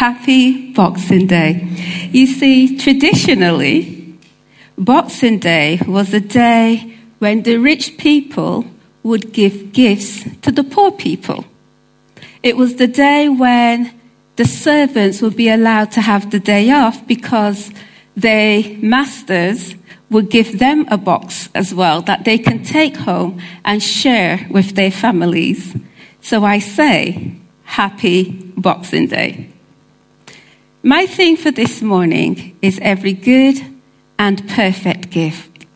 Happy Boxing Day. You see, traditionally, Boxing Day was a day when the rich people would give gifts to the poor people. It was the day when the servants would be allowed to have the day off because their masters would give them a box as well that they can take home and share with their families. So I say, Happy Boxing Day. My theme for this morning is every good and perfect gift.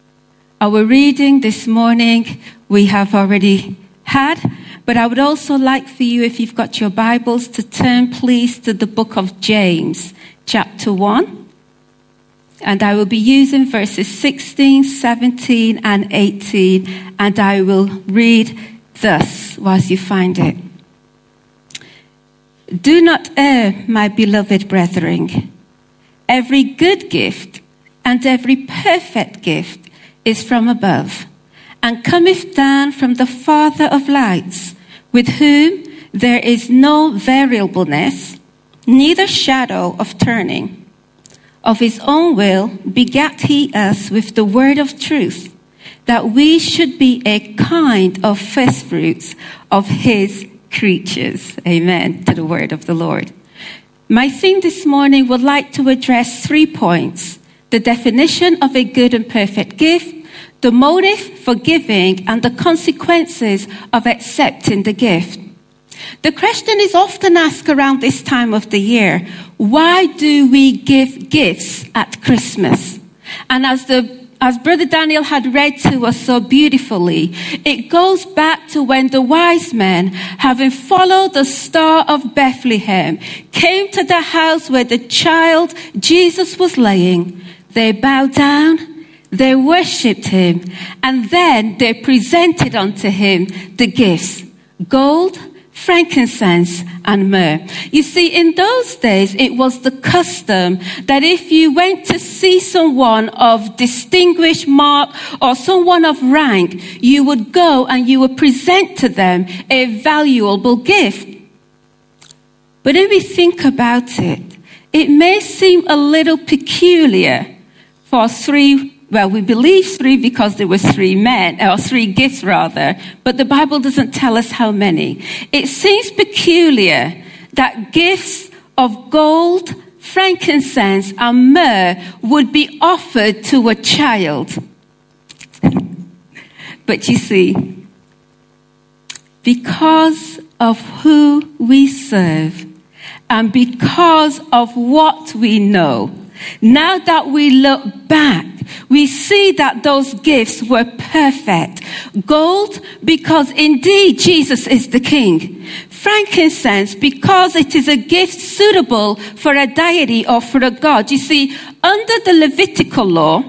Our reading this morning we have already had, but I would also like for you, if you've got your Bibles, to turn please to the book of James, chapter 1. And I will be using verses 16, 17, and 18. And I will read thus whilst you find it. Do not err, my beloved brethren. Every good gift and every perfect gift is from above, and cometh down from the Father of lights, with whom there is no variableness, neither shadow of turning. Of his own will begat he us with the word of truth, that we should be a kind of first fruits of his creatures. Amen to the word of the Lord. My theme this morning would like to address 3 points: the definition of a good and perfect gift, the motive for giving, and the consequences of accepting the gift. The question is often asked around this time of the year: why do we give gifts at Christmas? And as Brother Daniel had read to us so beautifully, it goes back to when the wise men, having followed the star of Bethlehem, came to the house where the child Jesus was laying. They bowed down, they worshipped him, and then they presented unto him the gifts: gold, frankincense, and myrrh. You see, in those days, it was the custom that if you went to see someone of distinguished mark or someone of rank, you would go and you would present to them a valuable gift. But if we think about it, it may seem a little peculiar for we believe three because there were 3 men, or 3 gifts rather, but the Bible doesn't tell us how many. It seems peculiar that gifts of gold, frankincense, and myrrh would be offered to a child. But you see, because of who we serve and because of what we know, now that we look back, we see that those gifts were perfect. Gold, because indeed Jesus is the King. Frankincense, because it is a gift suitable for a deity or for a god. You see, under the Levitical law,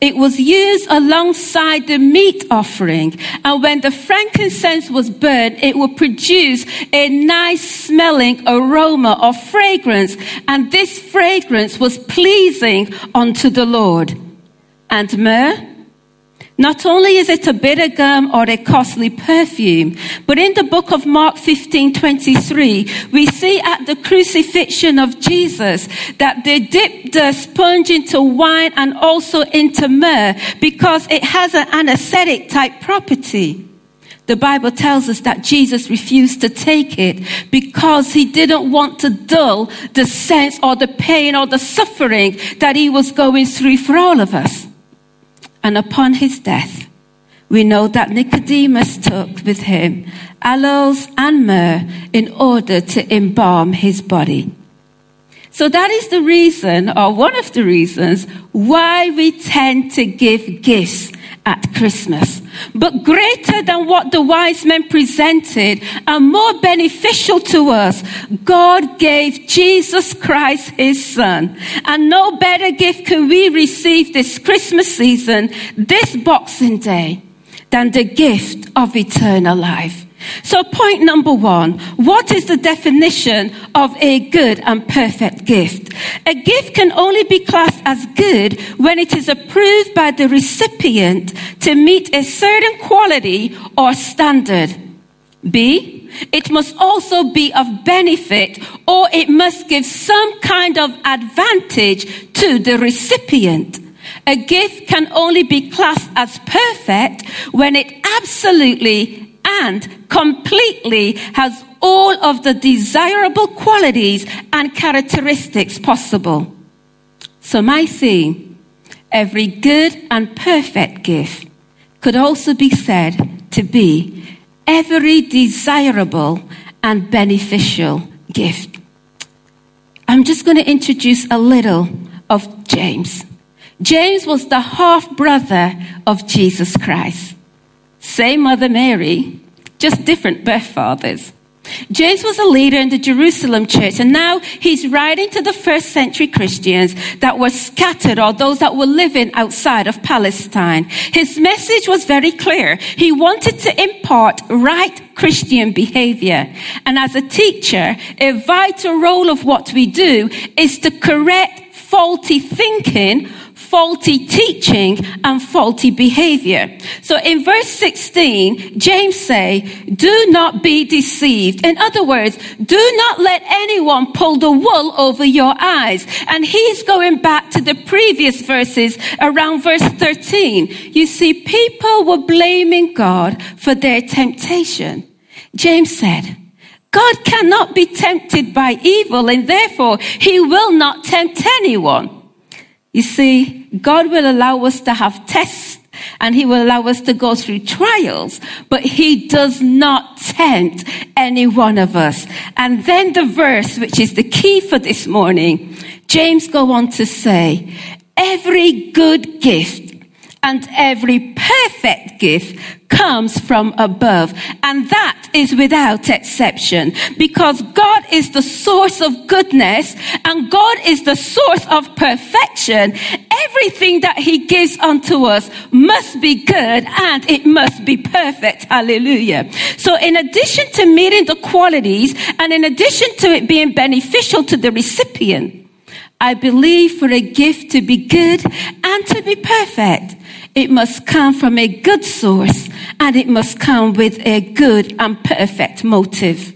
it was used alongside the meat offering. And when the frankincense was burnt, it would produce a nice smelling aroma or fragrance. And this fragrance was pleasing unto the Lord. And myrrh, not only is it a bitter gum or a costly perfume, but in the book of Mark 15:23, we see at the crucifixion of Jesus that they dipped the sponge into wine and also into myrrh because it has an anesthetic type property. The Bible tells us that Jesus refused to take it because he didn't want to dull the sense or the pain or the suffering that he was going through for all of us. And upon his death, we know that Nicodemus took with him aloes and myrrh in order to embalm his body. So that is the reason, or one of the reasons, why we tend to give gifts at Christmas. But greater than what the wise men presented, and more beneficial to us, God gave Jesus Christ his Son. And no better gift can we receive this Christmas season, this Boxing Day, than the gift of eternal life. So point number 1, what is the definition of a good and perfect gift? A gift can only be classed as good when it is approved by the recipient to meet a certain quality or standard. B, it must also be of benefit, or it must give some kind of advantage to the recipient. A gift can only be classed as perfect when it absolutely and completely has all of the desirable qualities and characteristics possible. So my theme, every good and perfect gift, could also be said to be every desirable and beneficial gift. I'm just going to introduce a little of James. James was the half-brother of Jesus Christ. Same Mother Mary, just different birth fathers. James was a leader in the Jerusalem church, and now he's writing to the first century Christians that were scattered, or those that were living outside of Palestine. His message was very clear. He wanted to impart right Christian behavior. And as a teacher, a vital role of what we do is to correct faulty thinking, faulty teaching, and faulty behavior. So in verse 16, James say, do not be deceived. In other words, do not let anyone pull the wool over your eyes. And he's going back to the previous verses around verse 13. You see, people were blaming God for their temptation. James said, God cannot be tempted by evil, and therefore he will not tempt anyone. You see, God will allow us to have tests, and he will allow us to go through trials, but he does not tempt any one of us. And then the verse, which is the key for this morning, James go on to say, every good gift and every perfect gift comes from above, and that is without exception, because God is the source of goodness and God is the source of perfection. Everything that he gives unto us must be good and it must be perfect. Hallelujah. So in addition to meeting the qualities, and in addition to it being beneficial to the recipient, I believe for a gift to be good and to be perfect, it must come from a good source, and it must come with a good and perfect motive.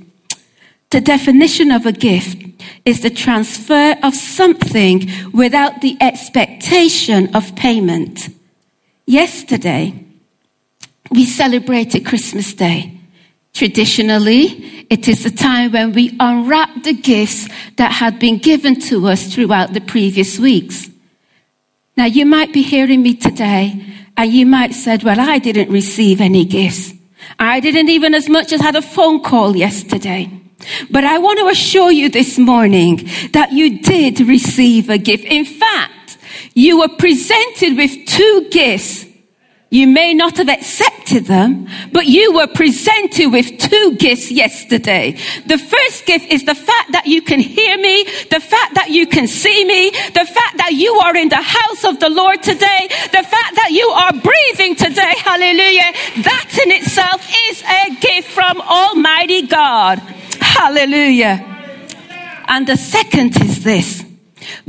The definition of a gift is the transfer of something without the expectation of payment. Yesterday, we celebrated Christmas Day. Traditionally, it is the time when we unwrap the gifts that had been given to us throughout the previous weeks. Now, you might be hearing me today, and you might say, well, I didn't receive any gifts. I didn't even as much as had a phone call yesterday. But I want to assure you this morning that you did receive a gift. In fact, you were presented with two gifts. You may not have accepted them, but you were presented with two gifts yesterday. The first gift is the fact that you can hear me, the fact that you can see me, the fact that you are in the house of the Lord today, the fact that you are breathing today, hallelujah. That in itself is a gift from Almighty God, hallelujah. And the second is this: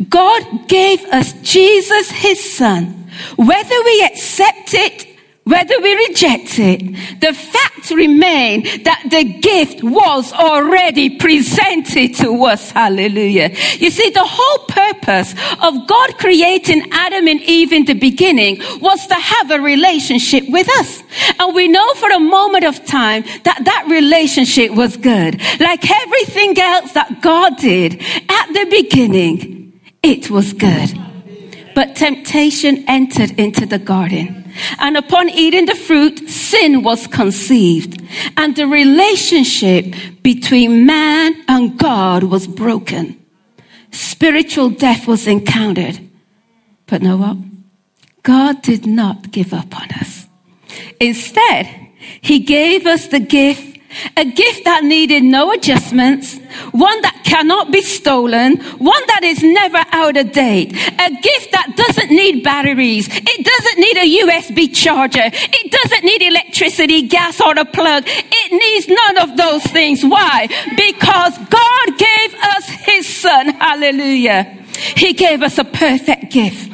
God gave us Jesus, his son. Whether we accept it, whether we reject it, the fact remains that the gift was already presented to us. Hallelujah. You see, the whole purpose of God creating Adam and Eve in the beginning was to have a relationship with us. And we know for a moment of time that that relationship was good. Like everything else that God did at the beginning, it was good. But temptation entered into the garden, and upon eating the fruit, sin was conceived, and the relationship between man and God was broken. Spiritual death was encountered. But know what? God did not give up on us. Instead, he gave us the gift. A gift that needed no adjustments, one that cannot be stolen, one that is never out of date, a gift that doesn't need batteries, it doesn't need a USB charger, it doesn't need electricity, gas, or a plug, it needs none of those things. Why? Because God gave us his son, hallelujah. He gave us a perfect gift.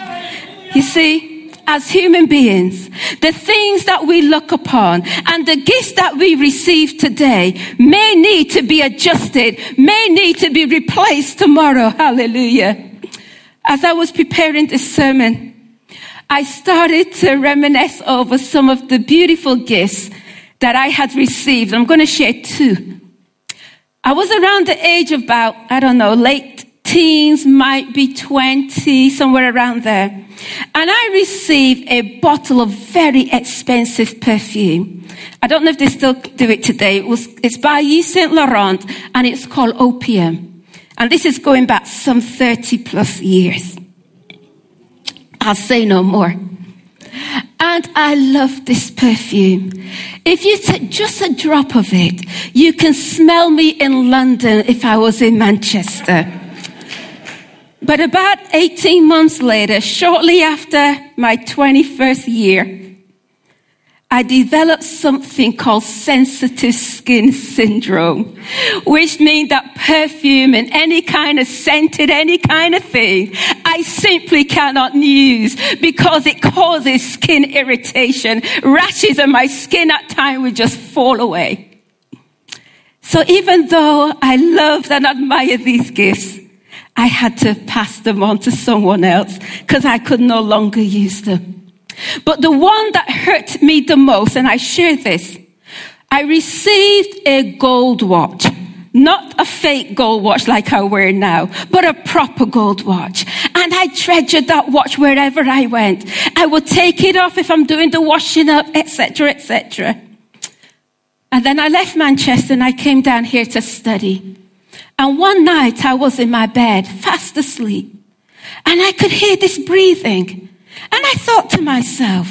You see, as human beings, The things that we look upon and the gifts that we receive today may need to be adjusted, may need to be replaced tomorrow. Hallelujah. As I was preparing this sermon, I started to reminisce over some of the beautiful gifts that I had received. I'm going to share two. I was around the age of about, late teens, might be 20, somewhere around there. And I received a bottle of very expensive perfume. I don't know if they still do it today. It's by Yves Saint Laurent, and it's called Opium. And this is going back some 30 plus years. I'll say no more. And I love this perfume. If you take just a drop of it, you can smell me in London if I was in Manchester. But about 18 months later, shortly after my 21st year, I developed something called sensitive skin syndrome, which means that perfume and any kind of scented, any kind of thing, I simply cannot use because it causes skin irritation, rashes, and my skin at times would just fall away. So even though I loved and admired these gifts, I had to pass them on to someone else because I could no longer use them. But the one that hurt me the most, and I share this, I received a gold watch. Not a fake gold watch like I wear now, but a proper gold watch. And I treasured that watch wherever I went. I would take it off if I'm doing the washing up, etc., etc. And then I left Manchester and I came down here to study. And one night I was in my bed, fast asleep, and I could hear this breathing. And I thought to myself,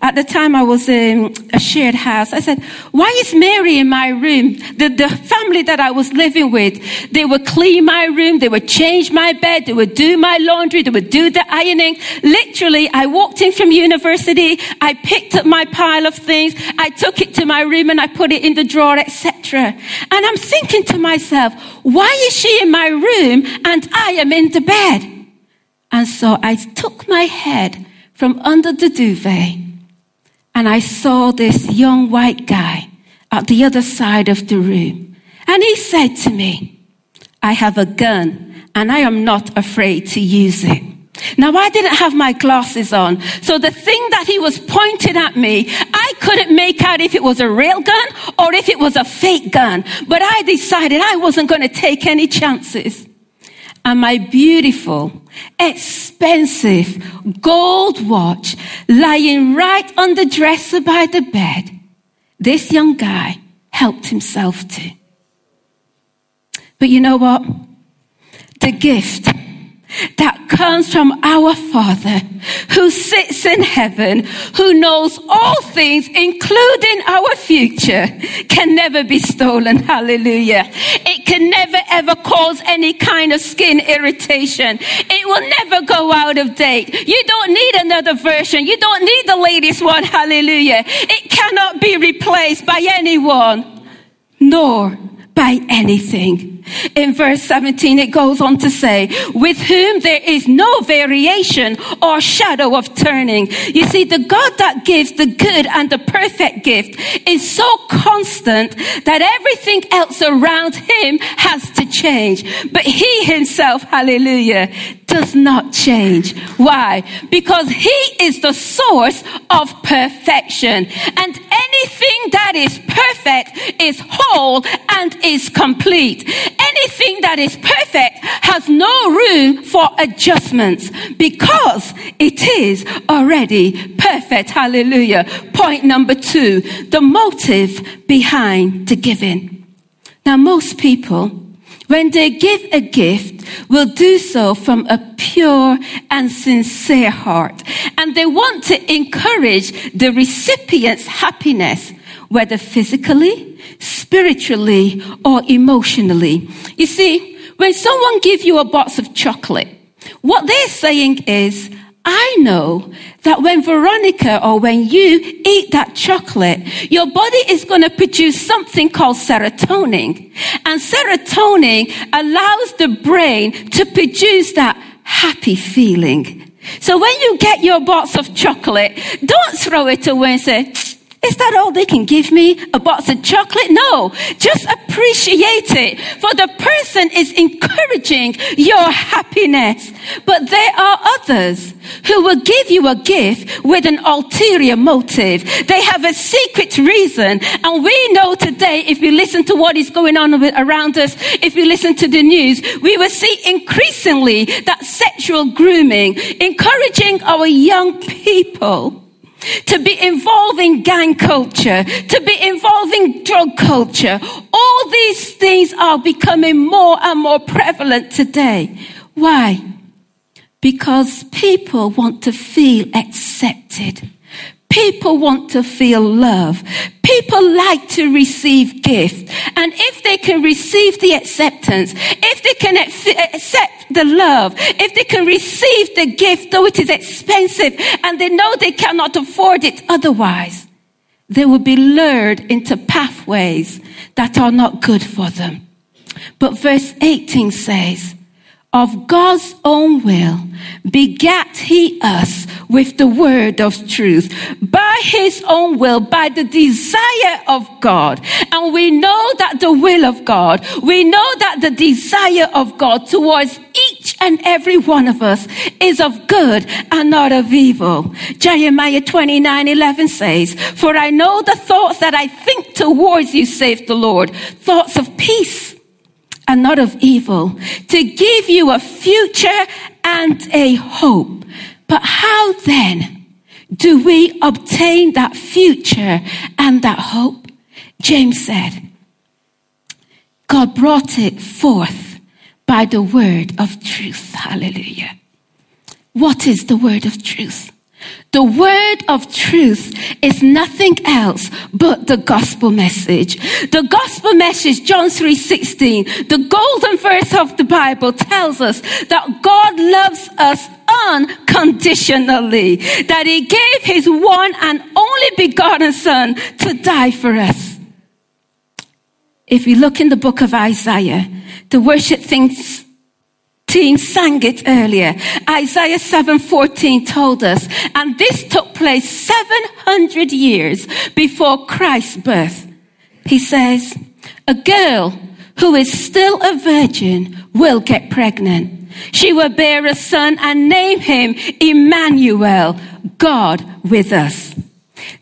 at the time I was in a shared house, I said, why is Mary in my room? The family that I was living with, they would clean my room, they would change my bed, they would do my laundry, they would do the ironing. Literally, I walked in from university, I picked up my pile of things, I took it to my room and I put it in the drawer, etc. And I'm thinking to myself, why is she in my room and I am in the bed? And so I took my head from under the duvet and I saw this young white guy at the other side of the room. And he said to me, I have a gun and I am not afraid to use it. Now, I didn't have my glasses on, so the thing that he was pointing at me, I couldn't make out if it was a real gun or if it was a fake gun. But I decided I wasn't going to take any chances. And my beautiful, expensive gold watch lying right on the dresser by the bed, this young guy helped himself to. But you know what? The gift that comes from our Father who sits in heaven, who knows all things, including our future, can never be stolen. Hallelujah. It can never ever cause any kind of skin irritation. It will never go out of date. You don't need another version. You don't need the latest one. Hallelujah. It cannot be replaced by anyone, nor by anything. In verse 17, it goes on to say, with whom there is no variation or shadow of turning. You see, the God that gives the good and the perfect gift is so constant that everything else around him has to change. But he himself, hallelujah, does not change. Why? Because he is the source of perfection. And anything that is perfect is whole and is complete. Anything that is perfect has no room for adjustments because it is already perfect. Hallelujah. Point number two, the motive behind the giving. Now, most people, when they give a gift, will do so from a pure and sincere heart. And they want to encourage the recipient's happiness, whether physically, spiritually, or emotionally. You see, when someone gives you a box of chocolate, what they're saying is, I know that when Veronica or when you eat that chocolate, your body is going to produce something called serotonin. And serotonin allows the brain to produce that happy feeling. So when you get your box of chocolate, don't throw it away and say, is that all they can give me? A box of chocolate? No, just appreciate it. For the person is encouraging your happiness. But there are others who will give you a gift with an ulterior motive. They have a secret reason. And we know today, if we listen to what is going on around us, if we listen to the news, we will see increasingly that sexual grooming, encouraging our young people to be involved in gang culture, to be involved in drug culture. All these things are becoming more and more prevalent today. Why? Because people want to feel accepted. People want to feel love. People like to receive gifts. And if they can receive the acceptance, if they can accept the love, if they can receive the gift, though it is expensive, and they know they cannot afford it otherwise, they will be lured into pathways that are not good for them. But verse 18 says, of God's own will begat he us with the word of truth, by his own will, by the desire of God. And we know that the will of God, we know that the desire of God towards each and every one of us is of good and not of evil. Jeremiah 29:11 says, for I know the thoughts that I think towards you, saith the Lord, thoughts of peace and not of evil, to give you a future and a hope. But how then do we obtain that future and that hope? James said, God brought it forth by the word of truth. Hallelujah. What is the word of truth? The word of truth is nothing else but the gospel message. The gospel message, John 3:16, the golden verse of the Bible, tells us that God loves us unconditionally, that he gave his one and only begotten son to die for us. If you look in the book of Isaiah, the worship things team sang it earlier. Isaiah 7:14 told us, and this took place 700 years before Christ's birth. He says, a girl who is still a virgin will get pregnant. She will bear a son and name him Emmanuel, God with us.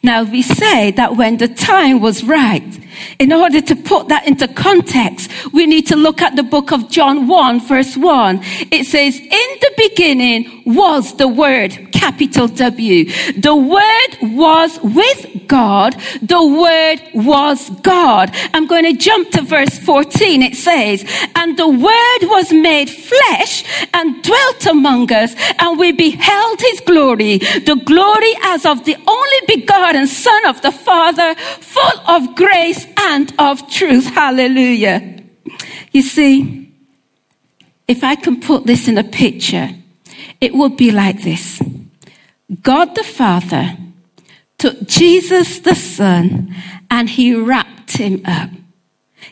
Now we say that when the time was right. In order to put that into context, we need to look at the book of John 1, verse 1. It says, in the beginning was the Word, capital W. The Word was with God. The Word was God. I'm going to jump to verse 14. It says, and the Word was made flesh and dwelt among us, and we beheld his glory, the glory as of the only begotten Son of the Father, full of grace and of truth. Hallelujah. You see, if I can put this in a picture, it would be like this. God the Father took Jesus the Son and he wrapped him up.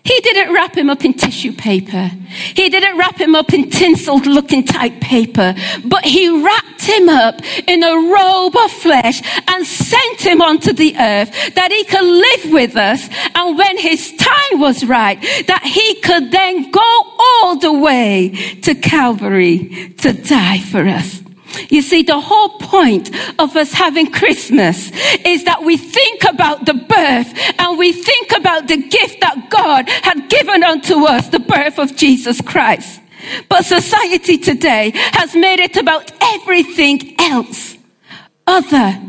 He didn't wrap him up in tissue paper. He didn't wrap him up in tinseled looking type paper, but he wrapped him up in a robe of flesh and sent him onto the earth that he could live with us. And when his time was right, that he could then go all the way to Calvary to die for us. You see, the whole point of us having Christmas is that we think about the birth and we think about the gift that God had given unto us, the birth of Jesus Christ. But society today has made it about everything else other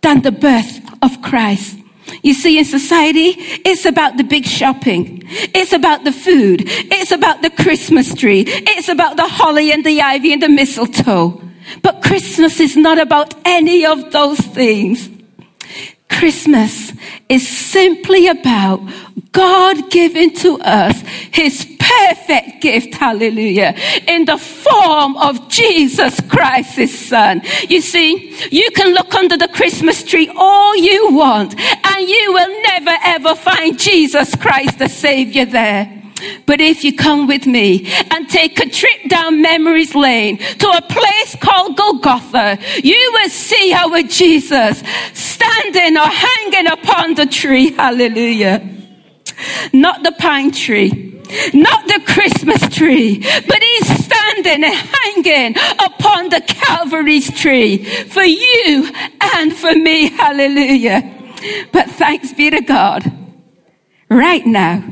than the birth of Christ. You see, in society, it's about the big shopping. It's about the food. It's about the Christmas tree. It's about the holly and the ivy and the mistletoe. But Christmas is not about any of those things. Christmas is simply about God giving to us his perfect gift, hallelujah, in the form of Jesus Christ, his son. You see, you can look under the Christmas tree all you want, and you will never ever find Jesus Christ the Savior there. But if you come with me and take a trip down memories lane to a place called Golgotha, you will see our Jesus standing or hanging upon the tree. Hallelujah. Not the pine tree, not the Christmas tree, but he's standing and hanging upon the Calvary's tree for you and for me. Hallelujah. But thanks be to God. Right now,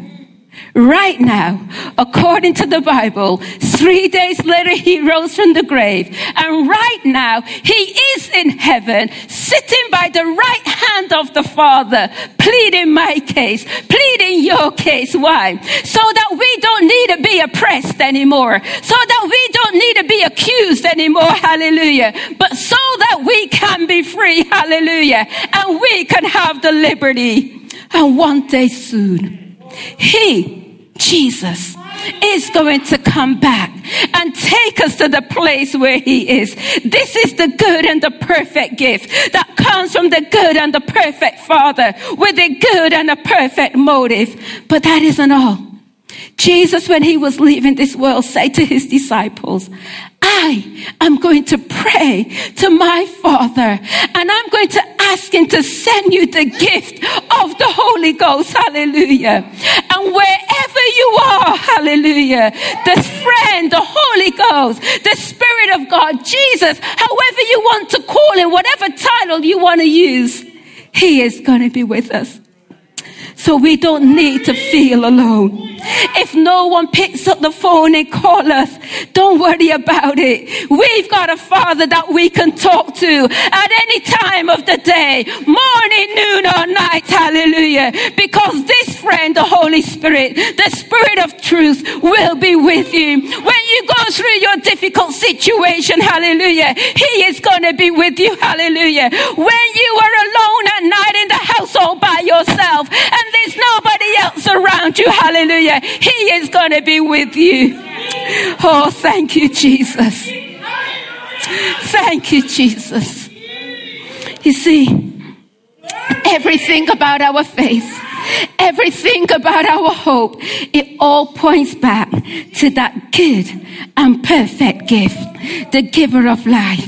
according to the Bible, 3 days later he rose from the grave, and right now he is in heaven, sitting by the right hand of the Father, pleading my case, pleading your case. Why? So that we don't need to be oppressed anymore, so that we don't need to be accused anymore. Hallelujah. But so that we can be free. Hallelujah. And we can have the liberty. And one day soon, he, Jesus, is going to come back and take us to the place where he is. This is the good and the perfect gift that comes from the good and the perfect Father with a good and a perfect motive. But that isn't all. Jesus, when he was leaving this world, said to his disciples, I am going to pray to my Father, and I'm going to ask him to send you the gift of the Holy Ghost. Hallelujah. And wherever you are, hallelujah, the friend, the Holy Ghost, the Spirit of God, Jesus, however you want to call him, whatever title you want to use, he is going to be with us. So we don't need to feel alone. If no one picks up the phone and calls us, don't worry about it. We've got a Father that we can talk to at any time of the day, morning, noon, or night. Hallelujah. Because this friend, the Holy Spirit, the Spirit of truth, will be with you. When you go through your difficult situation, hallelujah, he is going to be with you. Hallelujah. When you are alone at night in the house all by yourself, and there's nobody else around you, hallelujah, he is going to be with you. Oh, thank you, Jesus. Thank you, Jesus. You see, everything about our faith, everything about our hope, it all points back to that good and perfect gift, the giver of life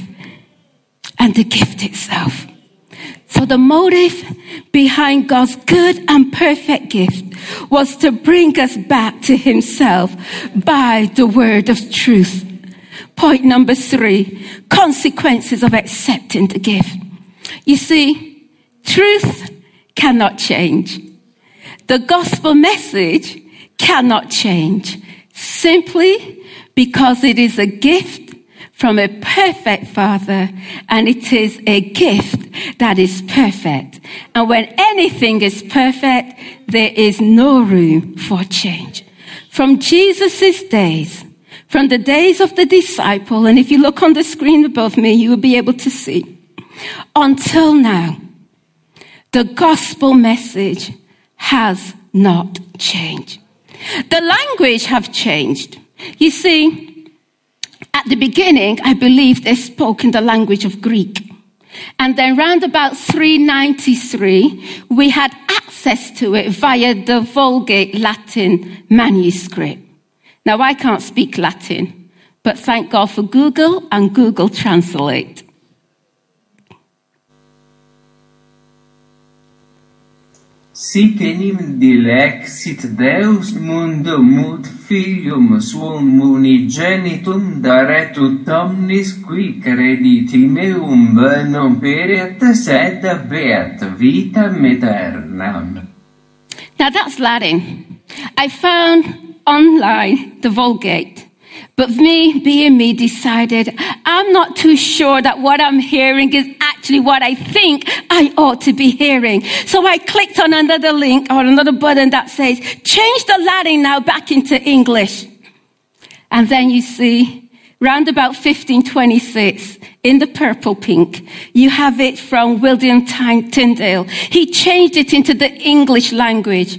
and the gift itself. So the motive behind God's good and perfect gift was to bring us back to himself by the word of truth. Point number 3, consequences of accepting the gift. You see, truth cannot change. The gospel message cannot change, simply because it is a gift from a perfect Father, and it is a gift that is perfect. And when anything is perfect, there is no room for change. From Jesus's days, from the days of the disciple, and if you look on the screen above me, you will be able to see, until now, the gospel message has not changed. The language have changed. You see, at the beginning, I believe they spoke in the language of Greek. And then round about 393, we had access to it via the Vulgate Latin manuscript. Now, I can't speak Latin, but thank God for Google and Google Translate. Sic enim dilexit Deus mundum ut filium suum unigenitum daret ut omnes qui credit in eum non perit sed habeat vitam aeternam. Now that's Latin. I found online the Vulgate. But me, being me, decided I'm not too sure that what I'm hearing is actually what I think I ought to be hearing. So I clicked on another link or another button that says, change the Latin now back into English. And then you see, round about 1526, in the purple pink, you have it from William Tyndale. He changed it into the English language.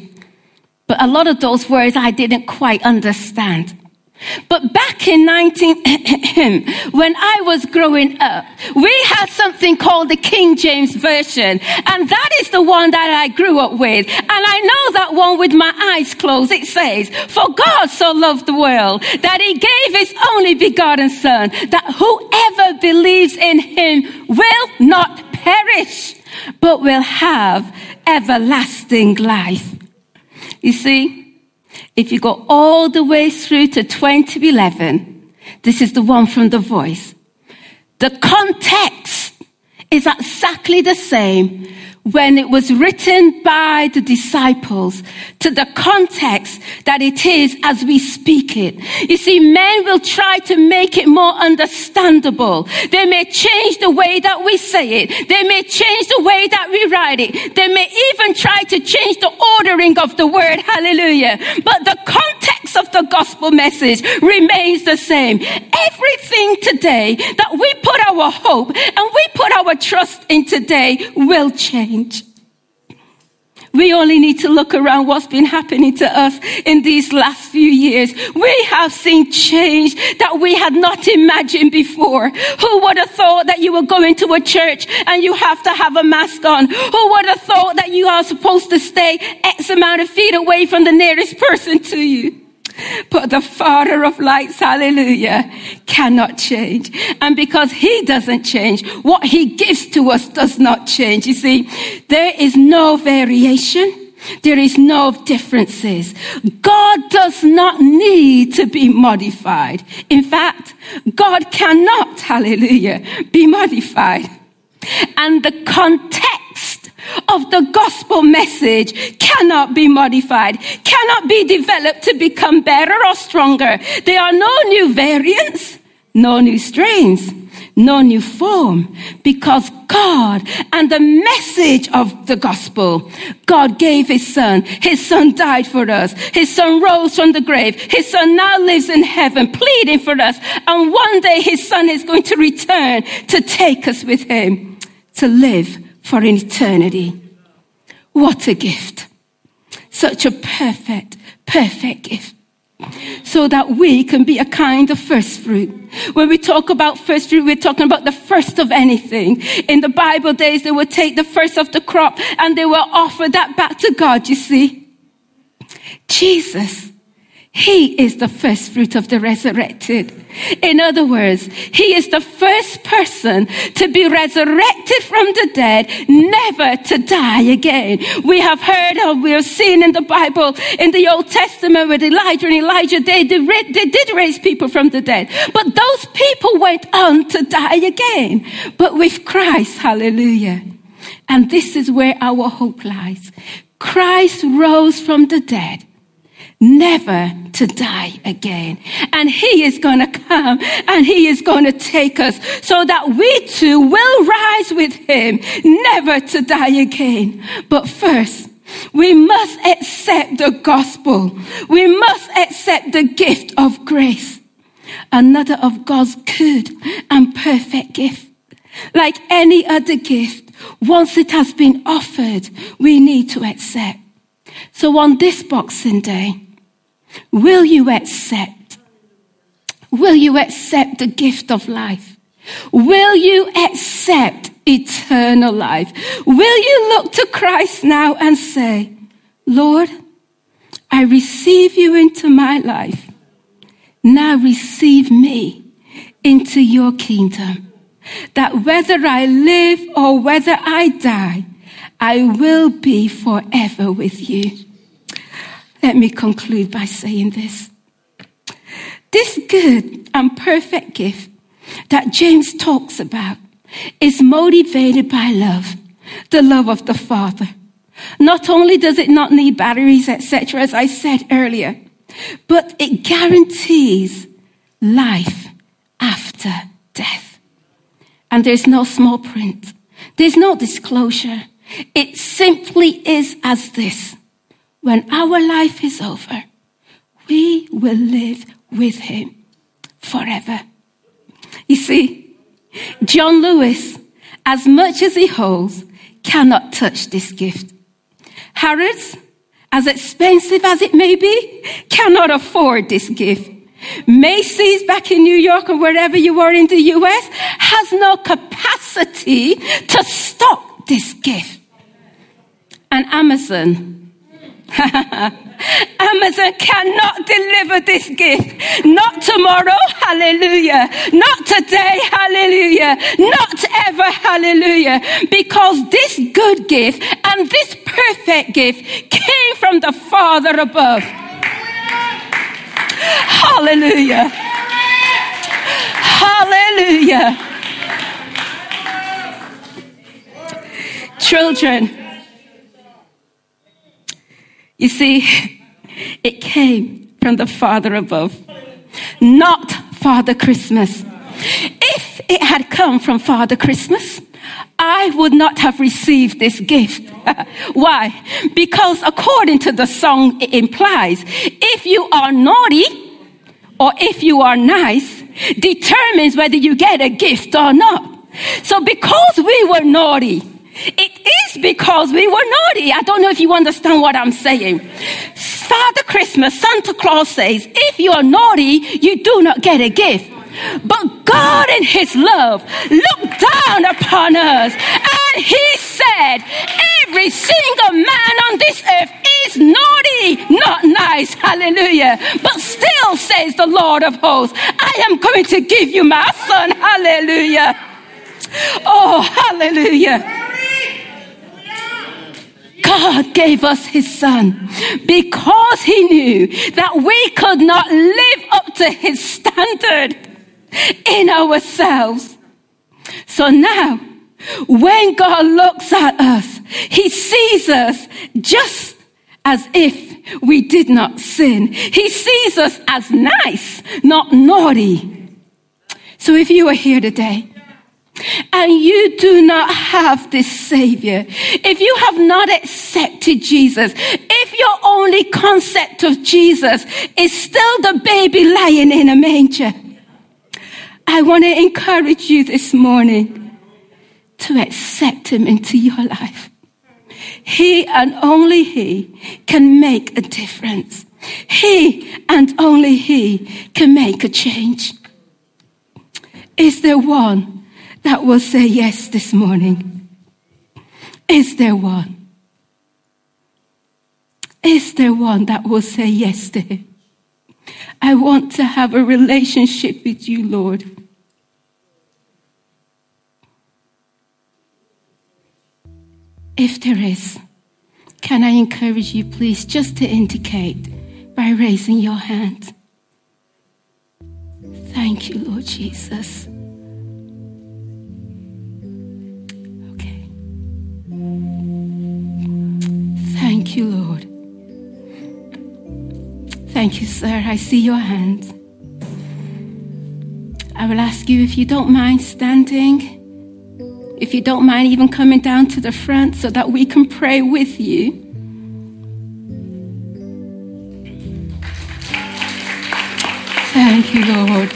But a lot of those words I didn't quite understand. But back in when I was growing up, we had something called the King James Version, and that is the one that I grew up with. And I know that one with my eyes closed. It says, "For God so loved the world that he gave his only begotten Son, that whoever believes in him will not perish, but will have everlasting life." You see? If you go all the way through to 2011, this is the one from The Voice. The context is exactly the same when it was written by the disciples to the context that it is as we speak it. You see, men will try to make it more understandable. They may change the way that we say it. They may change the way that we write it. They may even try to change the ordering of the word, hallelujah. But the context of the gospel message remains the same. Everything today that we put our hope and we put our trust in today will change. We only need to look around what's been happening to us in these last few years. We have seen change that we had not imagined before. Who would have thought that you were going to a church and you have to have a mask on? Who would have thought that you are supposed to stay X amount of feet away from the nearest person to you? But the Father of lights, hallelujah, cannot change. And because he doesn't change, what he gives to us does not change. You see, there is no variation. There is no differences. God does not need to be modified. In fact, God cannot, hallelujah, be modified. And the context of the gospel message cannot be modified, cannot be developed to become better or stronger. There are no new variants, no new strains, no new form, because God and the message of the gospel, God gave his son died for us, his son rose from the grave, his son now lives in heaven pleading for us, and one day his son is going to return to take us with him to live for an eternity. What a gift. Such a perfect, perfect gift. So that we can be a kind of first fruit. When we talk about first fruit, we're talking about the first of anything. In the Bible days, they would take the first of the crop and they will offer that back to God, you see. Jesus, he is the first fruit of the resurrected. In other words, he is the first person to be resurrected from the dead, never to die again. We have heard or we have seen in the Bible, in the Old Testament with Elijah and Elijah, they did raise people from the dead. But those people went on to die again. But with Christ, hallelujah. And this is where our hope lies. Christ rose from the dead, never to die again. And he is going to come and he is going to take us so that we too will rise with him, never to die again. But first, we must accept the gospel. We must accept the gift of grace, another of God's good and perfect gift. Like any other gift, once it has been offered, we need to accept. So on this Boxing Day, will you accept? Will you accept the gift of life? Will you accept eternal life? Will you look to Christ now and say, "Lord, I receive you into my life. Now receive me into your kingdom, that whether I live or whether I die, I will be forever with you." Let me conclude by saying this. This good and perfect gift that James talks about is motivated by love, the love of the Father. Not only does it not need batteries, etc., as I said earlier, but it guarantees life after death. And there's no small print. There's no disclosure. It simply is as this. When our life is over, we will live with him forever. You see, John Lewis, as much as he holds, cannot touch this gift. Harrods, as expensive as it may be, cannot afford this gift. Macy's back in New York or wherever you are in the US has no capacity to stop this gift. And Amazon, Amazon cannot deliver this gift. Not tomorrow, hallelujah. Not today, hallelujah. Not ever, hallelujah. Because this good gift and this perfect gift came from the Father above. Hallelujah. Hallelujah. Children, you see, it came from the Father above, not Father Christmas. If it had come from Father Christmas, I would not have received this gift. Why? Because according to the song, it implies, if you are naughty or if you are nice, determines whether you get a gift or not. So because we were naughty, it is because we were naughty. I don't know if you understand what I'm saying. Father Christmas, Santa Claus says, if you are naughty, you do not get a gift. But God in his love looked down upon us and he said, every single man on this earth is naughty, not nice, hallelujah. But still, says the Lord of hosts, I am going to give you my son, hallelujah. Oh, hallelujah. God gave us his son because he knew that we could not live up to his standard in ourselves. So now, when God looks at us, he sees us just as if we did not sin. He sees us as nice, not naughty. So if you are here today, and you do not have this Savior, if you have not accepted Jesus, if your only concept of Jesus is still the baby lying in a manger, I want to encourage you this morning to accept him into your life. He and only he can make a difference. He and only he can make a change. Is there one that will say yes this morning? Is there one? Is there one that will say yes to him? I want to have a relationship with you, Lord. If there is, can I encourage you, please, just to indicate by raising your hand. Thank you, Lord Jesus. Thank you, Lord. Thank you, sir. I see your hand. I will ask you, if you don't mind standing, if you don't mind even coming down to the front so that we can pray with you. Thank you, Lord.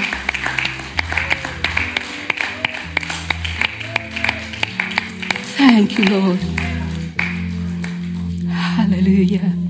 Thank you, Lord. Hallelujah.